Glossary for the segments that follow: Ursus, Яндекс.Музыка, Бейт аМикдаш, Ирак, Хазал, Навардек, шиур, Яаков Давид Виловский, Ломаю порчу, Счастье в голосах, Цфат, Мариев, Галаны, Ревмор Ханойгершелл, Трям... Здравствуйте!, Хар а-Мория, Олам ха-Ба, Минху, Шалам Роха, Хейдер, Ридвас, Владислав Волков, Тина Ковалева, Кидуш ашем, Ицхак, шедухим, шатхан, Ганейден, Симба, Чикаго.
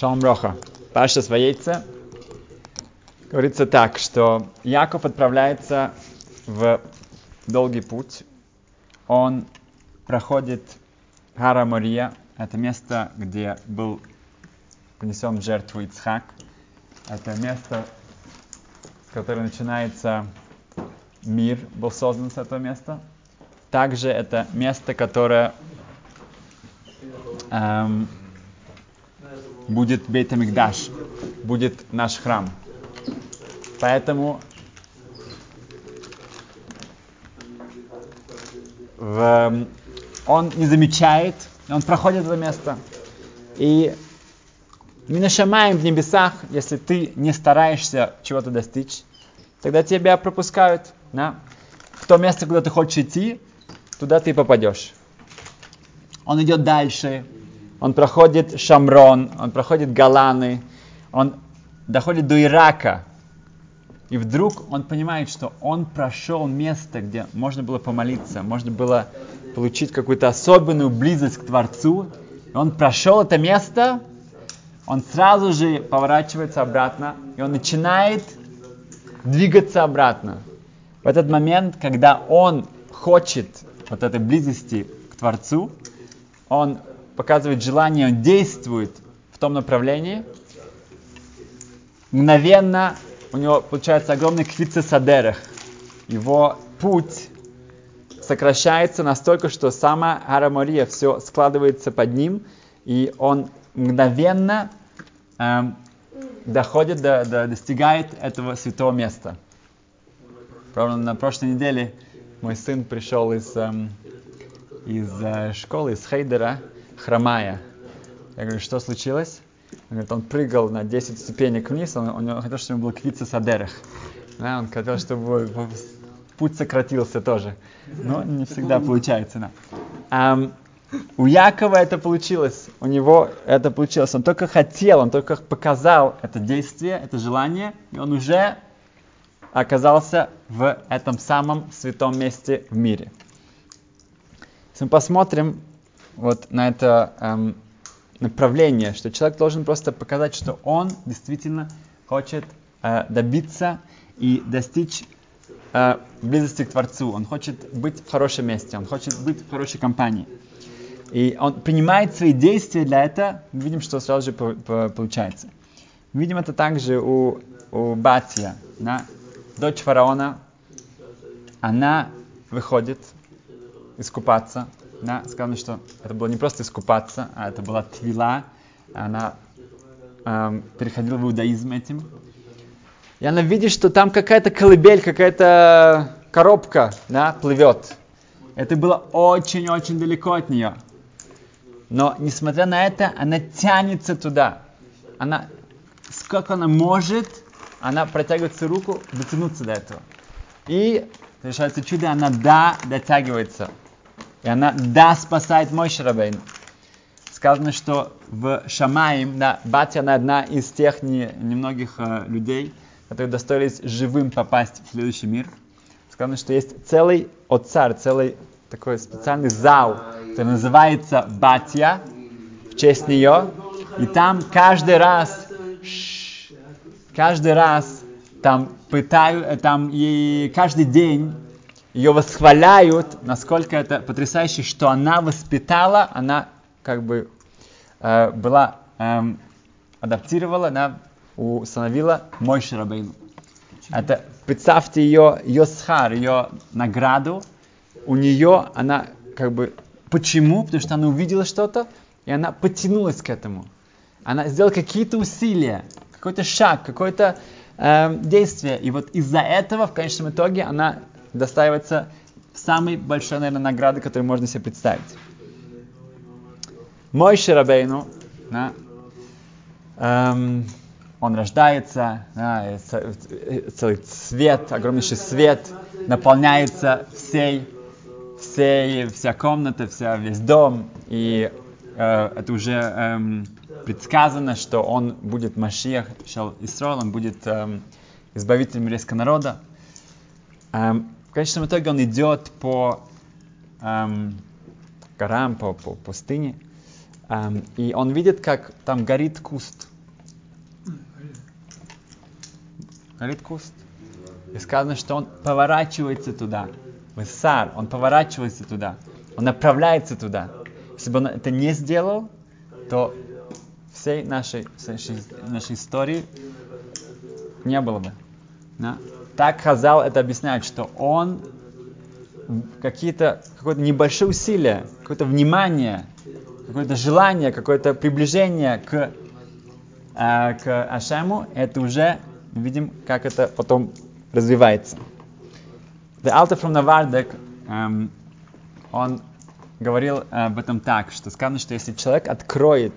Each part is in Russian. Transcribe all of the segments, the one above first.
Шалам Роха, Паша Ваеце. Говорится так, что Яаков отправляется в долгий путь. Он проходит Хар а-Мория. Это место, где был принесен в жертву Ицхак. Это место, которое начинается... Мир был создан с этого места. Также это место, которое будет Бейт аМикдаш, будет наш храм. Поэтому он не замечает, он проходит это место. И мина шамаим в небесах, если ты не стараешься чего-то достичь, тогда тебя пропускают. В то место, куда ты хочешь идти, туда ты попадешь. Он идет дальше, он проходит Шамрон, он проходит Галаны, он доходит до Ирака. И вдруг он понимает, что он прошел место, где можно было помолиться, можно было получить какую-то особенную близость к Творцу. И он прошел это место, он сразу же поворачивается обратно, и он начинает двигаться обратно. В этот момент, когда он хочет вот этой близости к Творцу, он показывает желание, он действует в том направлении, мгновенно у него получается огромный квица садерах. Его путь сокращается настолько, что сама Хар а-Мория, все складывается под ним, и он мгновенно доходит, достигает этого святого места. На прошлой неделе мой сын пришел из школы, из Хейдера, хромая. Я говорю, что случилось? Он говорит, он прыгал на 10 ступенек вниз, он хотел, чтобы у него был квица садерах. Да, он хотел, чтобы путь сократился тоже. Но не всегда получается. Да. У Яакова это получилось, у него это получилось. Он только хотел, он только показал это действие, это желание, и он уже... оказался в этом самом святом месте в мире. Если мы посмотрим вот на это направление, что человек должен просто показать, что он действительно хочет добиться и достичь близости к Творцу. Он хочет быть в хорошем месте, он хочет быть в хорошей компании. И он принимает свои действия для этого. Мы видим, что сразу же получается. Мы видим это также у Батья, да? Дочь фараона, она выходит искупаться. Да? Сказано, что это было не просто искупаться, а это была твила. Она переходила в иудаизм этим. И она видит, что там какая-то колыбель, какая-то коробка, да, плывет. Это было очень-очень далеко от нее. Но, несмотря на это, она тянется туда. Она, сколько она может... Она протягивает свою руку, дотянуться до этого. И совершается чудо, она дотягивается. И она спасает Моше Рабейну. Сказано, что в Шамаим, Батья, она одна из тех немногих людей, которые достоились живым попасть в следующий мир. Сказано, что есть целый отцар, целый такой специальный зал, который называется Батья, в честь нее. И там каждый раз и каждый день ее восхваляют, насколько это потрясающе, что она воспитала, она как бы адаптировала, она усыновила Моше Рабейну. Это, представьте ее схар, ее награду, у нее она как бы, почему? Потому что она увидела что-то, и она потянулась к этому. Она сделала какие-то усилия. Какой-то шаг, какое-то действие. И вот из-за этого, в конечном итоге, она достаивается самой большой, наверное, награды, которую можно себе представить. Моше Рабейну, он рождается, целый свет, огромнейший свет, наполняется вся комната, весь дом. И это уже... предсказано, что он будет Машия Шел Исраилом, он будет избавителем еврейского народа. В конечном итоге он идет по горам, по пустыне, и он видит, как там горит куст. Галит куст. И сказано, что он поворачивается туда. Высар, он поворачивается туда. Он направляется туда. Если бы он это не сделал, то всей нашей истории не было бы. Да? Так Хазал это объясняет, что он какое-то небольшое усилие, какое-то внимание, какое-то желание, какое-то приближение к Ашему, это уже видим, как это потом развивается. The author from Навардек, он говорил об этом так, что сказано, что если человек откроет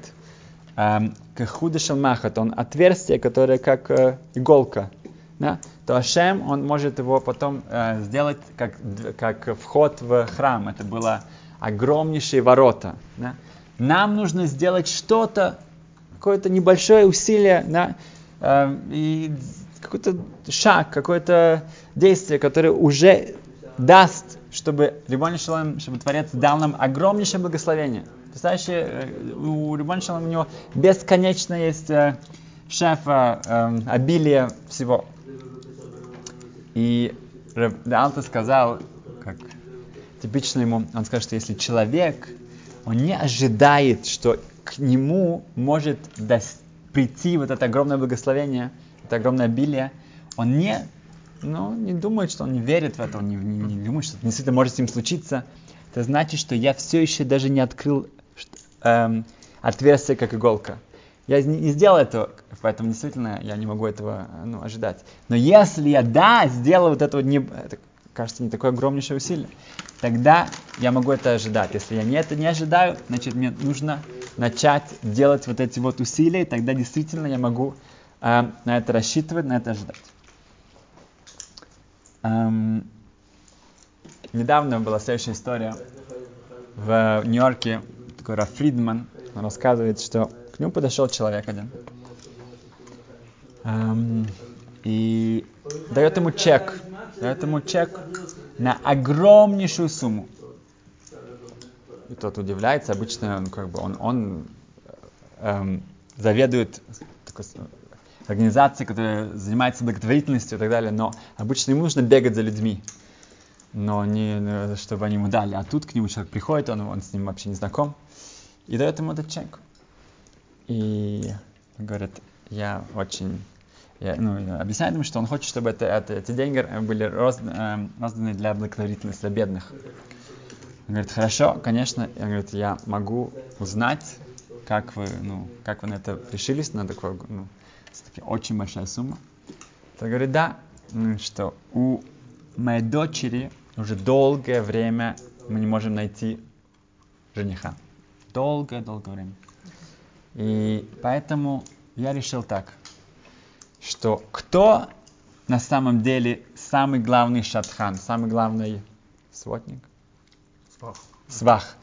кехуда шелмаха, то он отверстие, которое как иголка, да, то Ашем, он может его потом сделать как вход в храм. Это были огромнейшие ворота. Да. Нам нужно сделать что-то, какое-то небольшое усилие, да, и какой-то шаг, какое-то действие, которое уже даст, чтобы Рибон Шелам, чтобы Творец дал нам огромнейшее благословение. Представляешь, у Рибон Шелам у него бесконечно есть шефа, обилие всего. И Алта сказал, как типично ему, он сказал, что если человек, он не ожидает, что к нему может прийти вот это огромное благословение, это огромное обилие, он не думает, что он не верит в это, он не думает, что это действительно может с ним случиться. Это значит, что я все еще даже не открыл отверстие, как иголка. Я не сделал этого, поэтому действительно я не могу этого ожидать. Но если я, сделал вот это, это, кажется, не такое огромнейшее усилие, тогда я могу это ожидать. Если я это не ожидаю, значит, мне нужно начать делать вот эти вот усилия, и тогда действительно я могу на это рассчитывать, на это ожидать. Недавно была следующая история в Нью-Йорке, такой Раф Фридман, он рассказывает, что к нему подошел человек один и дает ему чек на огромнейшую сумму. И тот удивляется, обычно он заведует такой организацией, которая занимается благотворительностью и так далее, но обычно ему нужно бегать за людьми, но не чтобы они ему дали, а тут к нему человек приходит, он с ним вообще не знаком, и дает ему этот чек. И говорит, объясняет ему, что он хочет, чтобы эти деньги были розданы для благотворительности, для бедных. Он говорит, хорошо, конечно. Он говорит, я могу узнать, как вы на это решились, на такую, все-таки очень большая сумма. Он говорит, что у моей дочери уже долгое время мы не можем найти жениха. Долгое-долгое время. И поэтому я решил так, что кто на самом деле самый главный шатхан, самый главный сводник? Свах.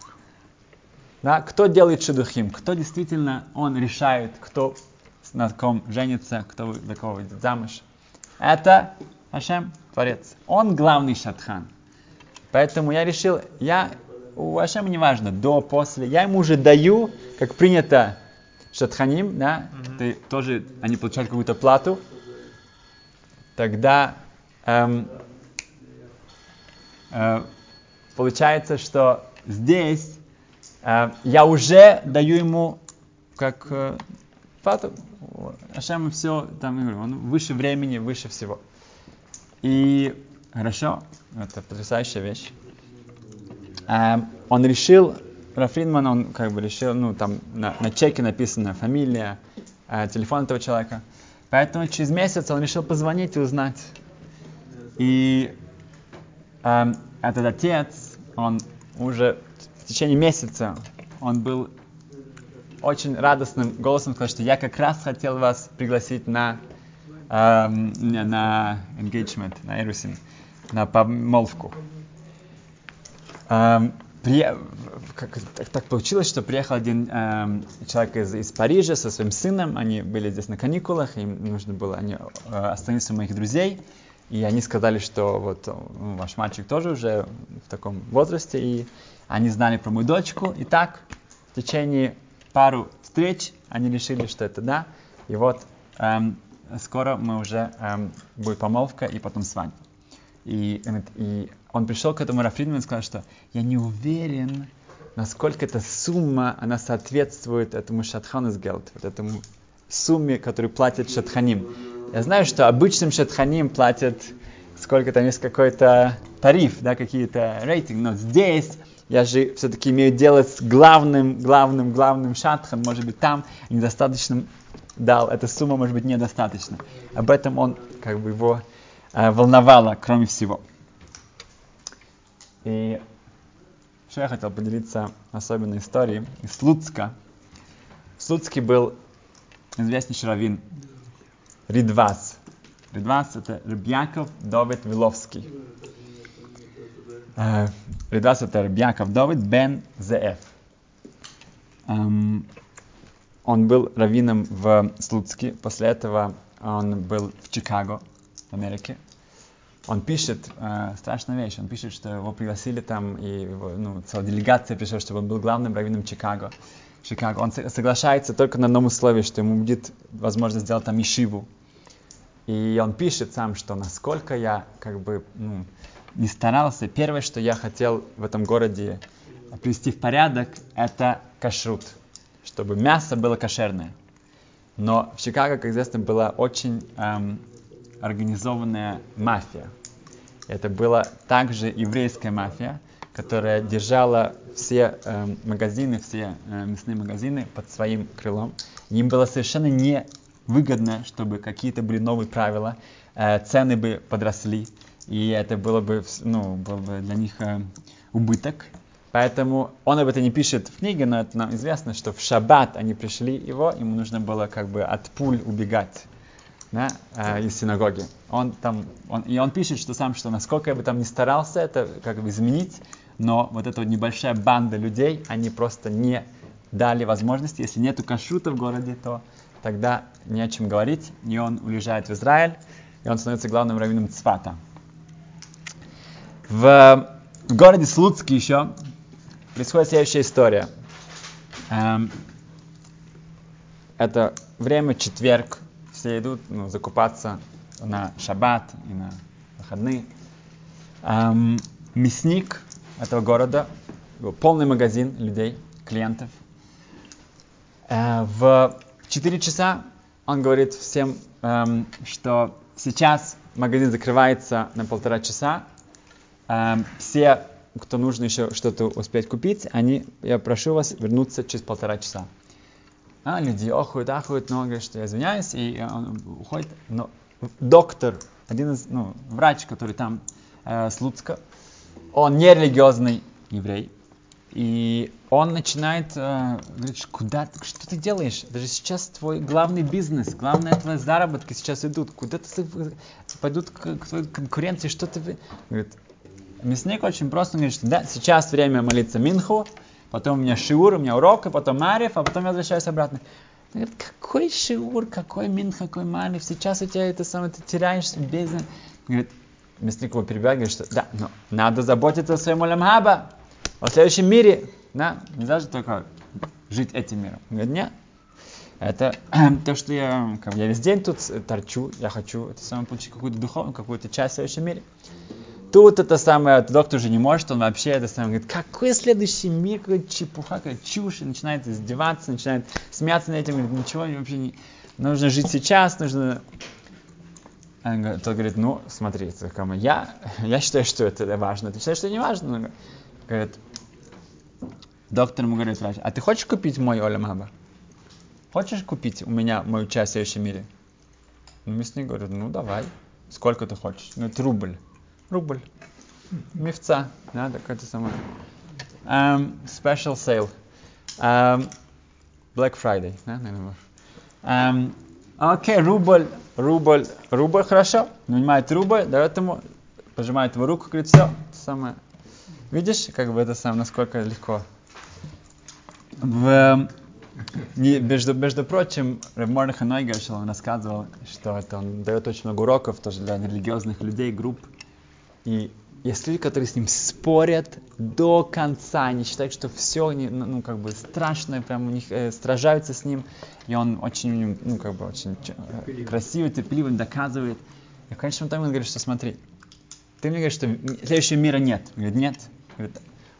Да, кто делает шедухим, кто действительно он решает, кто на ком женится, кто за кого выйдет замуж. Это Ашем, Творец. Он главный шатхан. Поэтому я решил, у Ашема не важно, до, после, я ему уже даю, как принято, шатханим, да, ты тоже, они получают какую-то плату, тогда получается, что здесь я уже даю ему как плату, Ашему все, он выше времени, выше всего. И хорошо, это потрясающая вещь. Он решил, Раф Фридман, он решил, на чеке написана фамилия, телефон этого человека. Поэтому через месяц он решил позвонить и узнать. И этот отец, он уже в течение месяца, он был очень радостным голосом, сказал, что я как раз хотел вас пригласить на engagement, на эрусин, на помолвку. Так получилось, что приехал один человек из Парижа со своим сыном, они были здесь на каникулах, им нужно было, они остановились у моих друзей, и они сказали, что вот ваш мальчик тоже уже в таком возрасте, и они знали про мою дочку, и так в течение пару встреч они решили, что это да, и вот скоро мы уже будет помолвка и потом свадьба. И он пришел к этому Раф Фридману и сказал, что я не уверен, насколько эта сумма, она соответствует этому шатханусгелд, вот этому сумме, которую платит шатханим. Я знаю, что обычным шатханим платят сколько там, есть какой-то тариф, да, какие-то рейтинги, но здесь я же все-таки имею дело с главным шатхом, может быть, там недостаточным дал, эта сумма, может быть, недостаточна. Об этом он, как бы, его волновало, кроме всего. И еще я хотел поделиться особенной историей из Слуцка. В Слуцке был известнейший раввин Ридвас. Ридвас — это Яаков Давид Виловский. Ридвас — это Яаков Давид бен Зеэв. Он был раввином в Слуцке. После этого он был в Чикаго, в Америке. Он пишет страшную вещь. Он пишет, что его пригласили там, и его, целая делегация пришла, чтобы он был главным раввином Чикаго. Он соглашается только на одном условии, что ему будет возможность сделать там ешиву. И он пишет сам, что насколько я не старался, первое, что я хотел в этом городе привести в порядок, это кашрут, чтобы мясо было кошерное. Но в Чикаго, как известно, была очень организованная мафия. Это была также еврейская мафия, которая держала все магазины, все мясные магазины под своим крылом. Им было совершенно невыгодно, чтобы какие-то были новые правила, цены бы подросли, и это было бы, был бы для них убыток. Поэтому он об этом не пишет в книге, но это нам известно, что в шаббат они пришли его, ему нужно было от пуль убегать. Из синагоги. Он пишет, что насколько я бы там ни старался это изменить, но вот эта вот небольшая банда людей, они просто не дали возможности. Если нету кашрута в городе, то тогда не о чем говорить. И он уезжает в Израиль, и он становится главным раввином Цфата. В городе Слуцке еще происходит следующая история. Это время четверг. Все идут закупаться на шаббат и на выходные. Мясник этого города, был полный магазин людей, клиентов. В 4 часа он говорит всем, что сейчас магазин закрывается на 1,5 часа. Все, кто нужно еще что-то успеть купить, я прошу вас вернуться через 1,5 часа. Люди охуют, но он говорит, что я извиняюсь, и он уходит. Но доктор, один из, врач, который там, Слуцка, он нерелигиозный еврей, и он начинает говорить, что ты делаешь? Даже сейчас твой главный бизнес, главные твои заработки сейчас идут, куда ты пойдут к твоей конкуренции, что ты... Говорит, мясник очень просто, он говорит, что да, сейчас время молиться Минху, потом у меня шиур, у меня урок, и потом Мариев, а потом я возвращаюсь обратно. Он говорит, какой шиур, какой Минх, какой Мариев, сейчас у тебя это самое, ты теряешься без... Он говорит, мясник его перебивает, говорит, что да, но надо заботиться о своем Олам ха-Ба, о следующем мире, да, нельзя же только жить этим миром. Он говорит, нет, это то, что я весь день тут торчу, я хочу получить какую-то духовную, какую-то часть в следующем мире. Тут доктор уже не может, он вообще говорит, какой следующий мир, какая чепуха, какая чушь, и начинает издеваться, начинает смеяться над этим, говорит, ничего, вообще не... Нужно жить сейчас, нужно... Тот говорит, смотри, я считаю, что это важно, ты считаешь, что это не важно? Он говорит, доктор ему говорит, врач, а ты хочешь купить мой Олам ха-Ба? Хочешь купить у меня мою часть в следующем мире? Мясник говорит, давай, сколько ты хочешь? Это рубль. Рубль. Мифца. Да, такое-то самое. Special sale. Black Friday. Да, наверное. Окей, рубль, хорошо. Нанимает рубль, дает ему, пожимает его руку, говорит, все, самое. Видишь, насколько легко. Между прочим, Ревмор Ханойгершелл, он рассказывал, что он дает очень много уроков тоже для религиозных людей, групп. И Есть люди, которые с ним спорят до конца, они считают, что все, ну, как бы, страшное, прям у них сражаются с ним, и он очень, ну, как бы, очень красивый, терпеливый, доказывает. И в конечном итоге он говорит, что смотри, ты мне говоришь, что следующего мира нет. Он говорит, нет. Он говорит,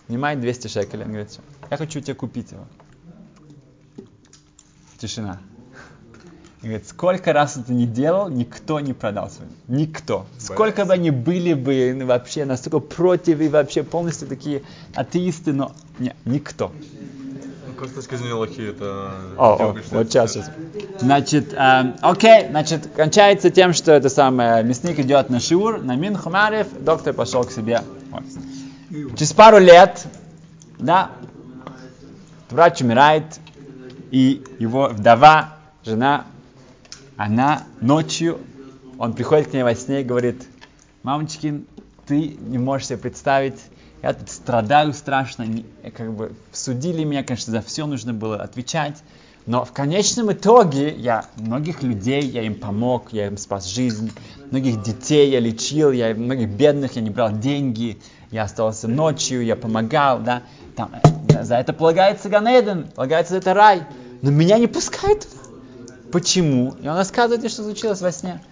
внимай, 200 шекелей. Он говорит, я хочу у тебя купить его. Тишина. Он говорит, сколько раз это не делал, никто не продал свой. Никто. Сколько бы они были бы вообще настолько против и вообще полностью такие атеисты, но нет, никто. Ну, просто с казни лохи это... вот сейчас. Значит, окей, кончается тем, что это самое, мясник идет на шиур, на Минху Мариев, доктор пошел к себе. Вот. Через пару лет, да, врач умирает, и его вдова, жена, она ночью, он приходит к ней во сне и говорит, мамочкин, ты не можешь себе представить, я тут страдаю страшно, как бы судили меня, конечно, за все нужно было отвечать, но в конечном итоге я многих людей, я им помог, я им спас жизнь, многих детей я лечил, я многих бедных, я не брал деньги, я оставался ночью, я помогал, да, там, за это полагается Ганейден, полагается это рай, но меня не пускают туда. Почему? И он рассказывает ей, что случилось во сне.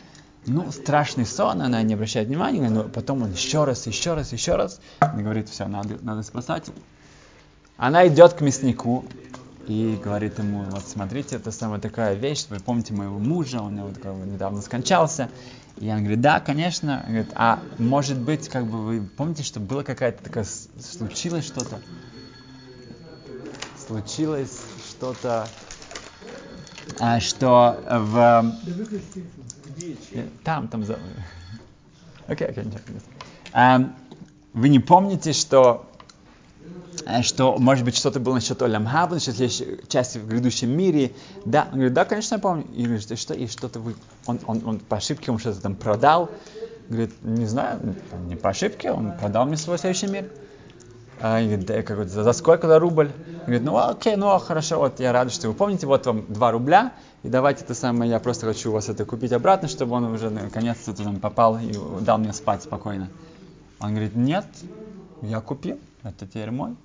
Ну, страшный сон, она не обращает внимания, но потом он еще раз. Она говорит, все, надо спасать. Она идет к мяснику и говорит ему, вот смотрите, это самая такая вещь, вы помните моего мужа, он вот, как бы, недавно скончался. И он говорит, да, конечно. Он говорит, а может быть, как бы вы помните, что было какая-то такая, случилось что-то, что в... Там. Окей, ничего. Вы не помните, что, может быть, что-то было насчет Олам ха-Ба, насчет части в грядущем мире? Да, он говорит, да, конечно, я помню. И говорит, что, и что-то вы... Он по ошибке он что-то там продал. Говорит, не знаю, не по ошибке, он продал мне свой следующий мир. Говорит, за сколько, за рубль? Говорит, ну окей, ну хорошо, вот я рад, что вы помните, вот вам 2 рубля, и давайте это самое, я просто хочу у вас это купить обратно, чтобы он уже наконец-то туда попал и дал мне спать спокойно. Он говорит, нет, я купил, это теперь мой.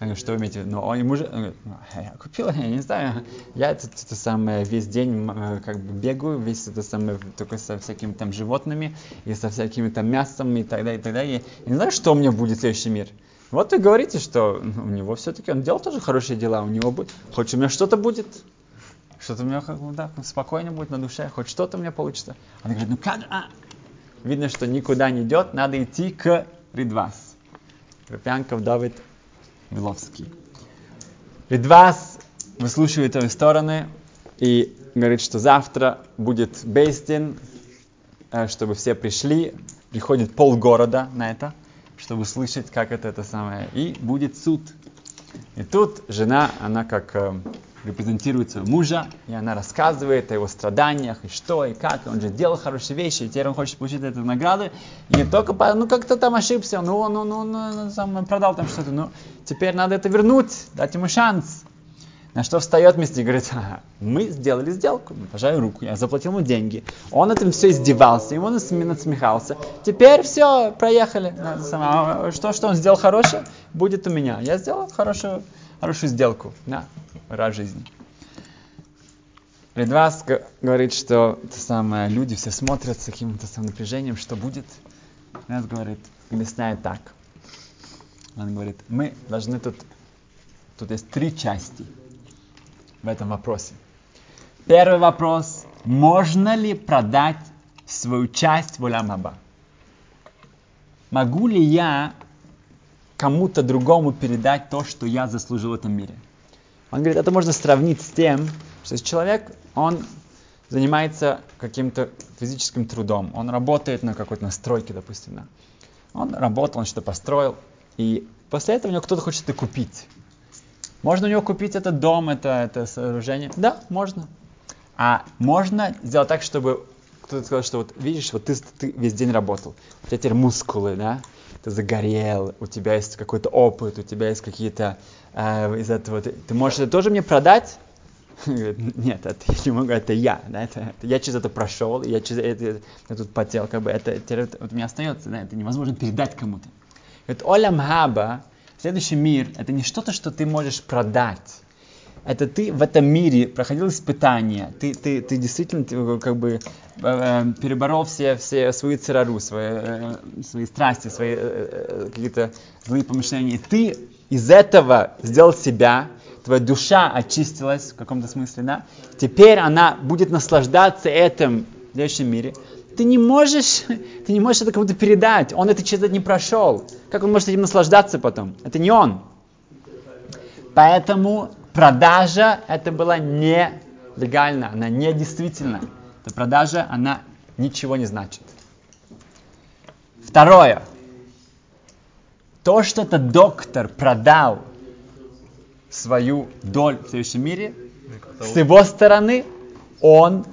Я говорю, что вы имеете в виду? Я купил, я не знаю, я это самое весь день как бы бегаю, весь это самое только со всякими там животными и со всякими там мясом и так далее, и так далее. Я не знаю, что у меня будет следующий мир. Вот вы говорите, что у него все-таки, он делал тоже хорошие дела, у него будет, хоть у меня что-то будет, что-то у меня как бы, да, спокойно будет на душе, хоть что-то у меня получится. Она говорит, ну как? Видно, что никуда не идет, надо идти к Ридвас. Яаков Давид Виловский. Ридвас выслушивает обе стороны и говорит, что завтра будет бейс-дин, чтобы все пришли. Приходит полгорода на это, чтобы слышать, как это самое. И будет суд. И тут жена, она как репрезентирует своего мужа, и она рассказывает о его страданиях, и что, и как, он же делал хорошие вещи, и теперь он хочет получить эту награду, и не только, как-то там ошибся, он продал там что-то, теперь надо это вернуть, дать ему шанс. На что встает вместе и говорит, мы сделали сделку, пожаю руку, я заплатил ему деньги, он этим все издевался, ему насмехался, теперь все, проехали, что он сделал хорошее, будет у меня, я сделал хорошую сделку, да, раз в жизни. Ридвас говорит, что люди все смотрят с каким-то напряжением, что будет. Ридвас говорит, объясняет так. Он говорит, мы должны тут есть 3 части в этом вопросе. Первый вопрос, можно ли продать свою часть в Олам ха-Ба? Могу ли я кому-то другому передать то, что я заслужил в этом мире? Он говорит, это можно сравнить с тем, что человек, он занимается каким-то физическим трудом, он работает на какой-то стройке, допустим, да. Он работал, он что-то построил, и после этого у него кто-то хочет это купить. Можно у него купить этот дом, это сооружение? Да, можно. А можно сделать так, чтобы кто-то сказал, что вот видишь, вот ты весь день работал, у тебя теперь мускулы, да? Ты загорел, у тебя есть какой-то опыт, у тебя есть какие-то из этого. Ты можешь это тоже мне продать? Говорит, нет, это, если могу, это я. Да, это, я через это прошел, я через это тут потел, как бы это вот у меня остается, да, это невозможно передать кому-то. Говорит, Олам ха-Ба, следующий мир, это не что-то, что ты можешь продать. Это ты в этом мире проходил испытания, ты действительно как бы переборол все свои церару, свои страсти, свои какие-то злые помышления. И ты из этого сделал себя, твоя душа очистилась в каком-то смысле, да? Теперь она будет наслаждаться этим в следующем мире. Ты не можешь это кому-то передать, он это через это не прошел. Как он может этим наслаждаться потом? Это не он. Поэтому... продажа это была нелегально, она не действительна. Эта продажа, она ничего не значит. Второе. То, что этот доктор продал свою долю в следующем мире, с его стороны он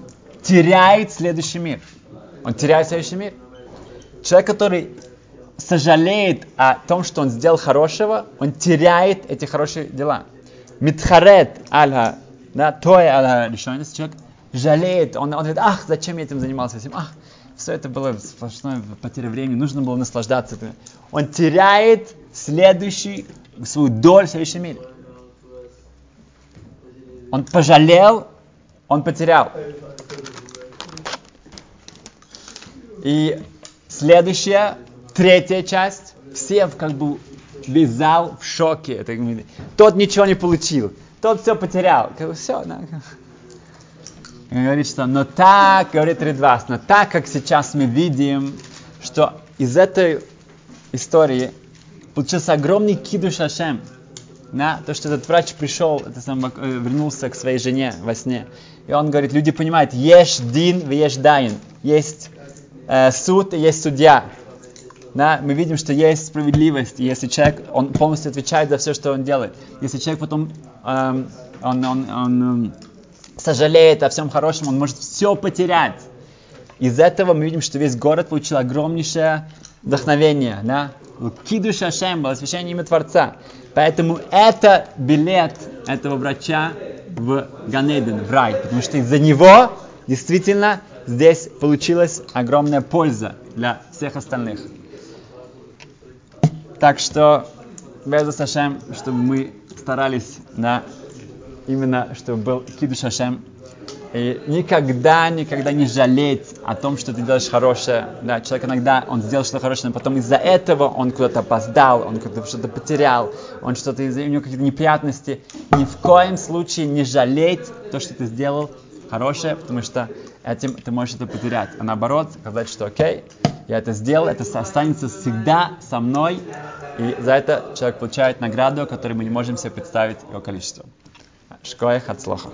теряет следующий мир. Он теряет следующий мир. Человек, который сожалеет о том, что он сделал хорошего, он теряет эти хорошие дела. Митхарет аля, да, той аля решение, человек жалеет, он говорит, ах, зачем я этим занимался, этим, ах, все это было сплошное потеря времени, нужно было наслаждаться этим. Он теряет свою долю в следующем мире. Он пожалел, он потерял. И следующая, третья часть, все как бы... Вязал в шоке. Это, тот ничего не получил, тот все потерял. Все, да. Говорит, что, но так, говорит Ридвас, но так, как сейчас мы видим, что из этой истории получился огромный кидуш ашем. Да? То, что этот врач пришел, вернулся к своей жене во сне. И он говорит, люди понимают, еш дин в еш дайн. Есть суд и есть судья. Да, мы видим, что есть справедливость, если человек, он полностью отвечает за все, что он делает. Если человек потом он сожалеет о всем хорошем, он может все потерять. Из этого мы видим, что весь город получил огромнейшее вдохновение. Да? Кидуш ашем, освящение имя Творца. Поэтому это билет этого врача в Ганейден, в рай. Потому что из-за него действительно здесь получилась огромная польза для всех остальных. Так что, Безус Ашем, чтобы мы старались, да, именно, чтобы был Кидуш Ашем. И никогда не жалеть о том, что ты делаешь хорошее. Да, человек иногда, он сделал что-то хорошее, но потом из-за этого он куда-то опоздал, он куда-то что-то потерял, он что-то, у него какие-то неприятности. Ни в коем случае не жалеть то, что ты сделал хорошее, потому что этим ты можешь это потерять. А наоборот, сказать, что окей, я это сделал, это останется всегда со мной, и за это человек получает награду, которую мы не можем себе представить его количество. Койах ацлаха.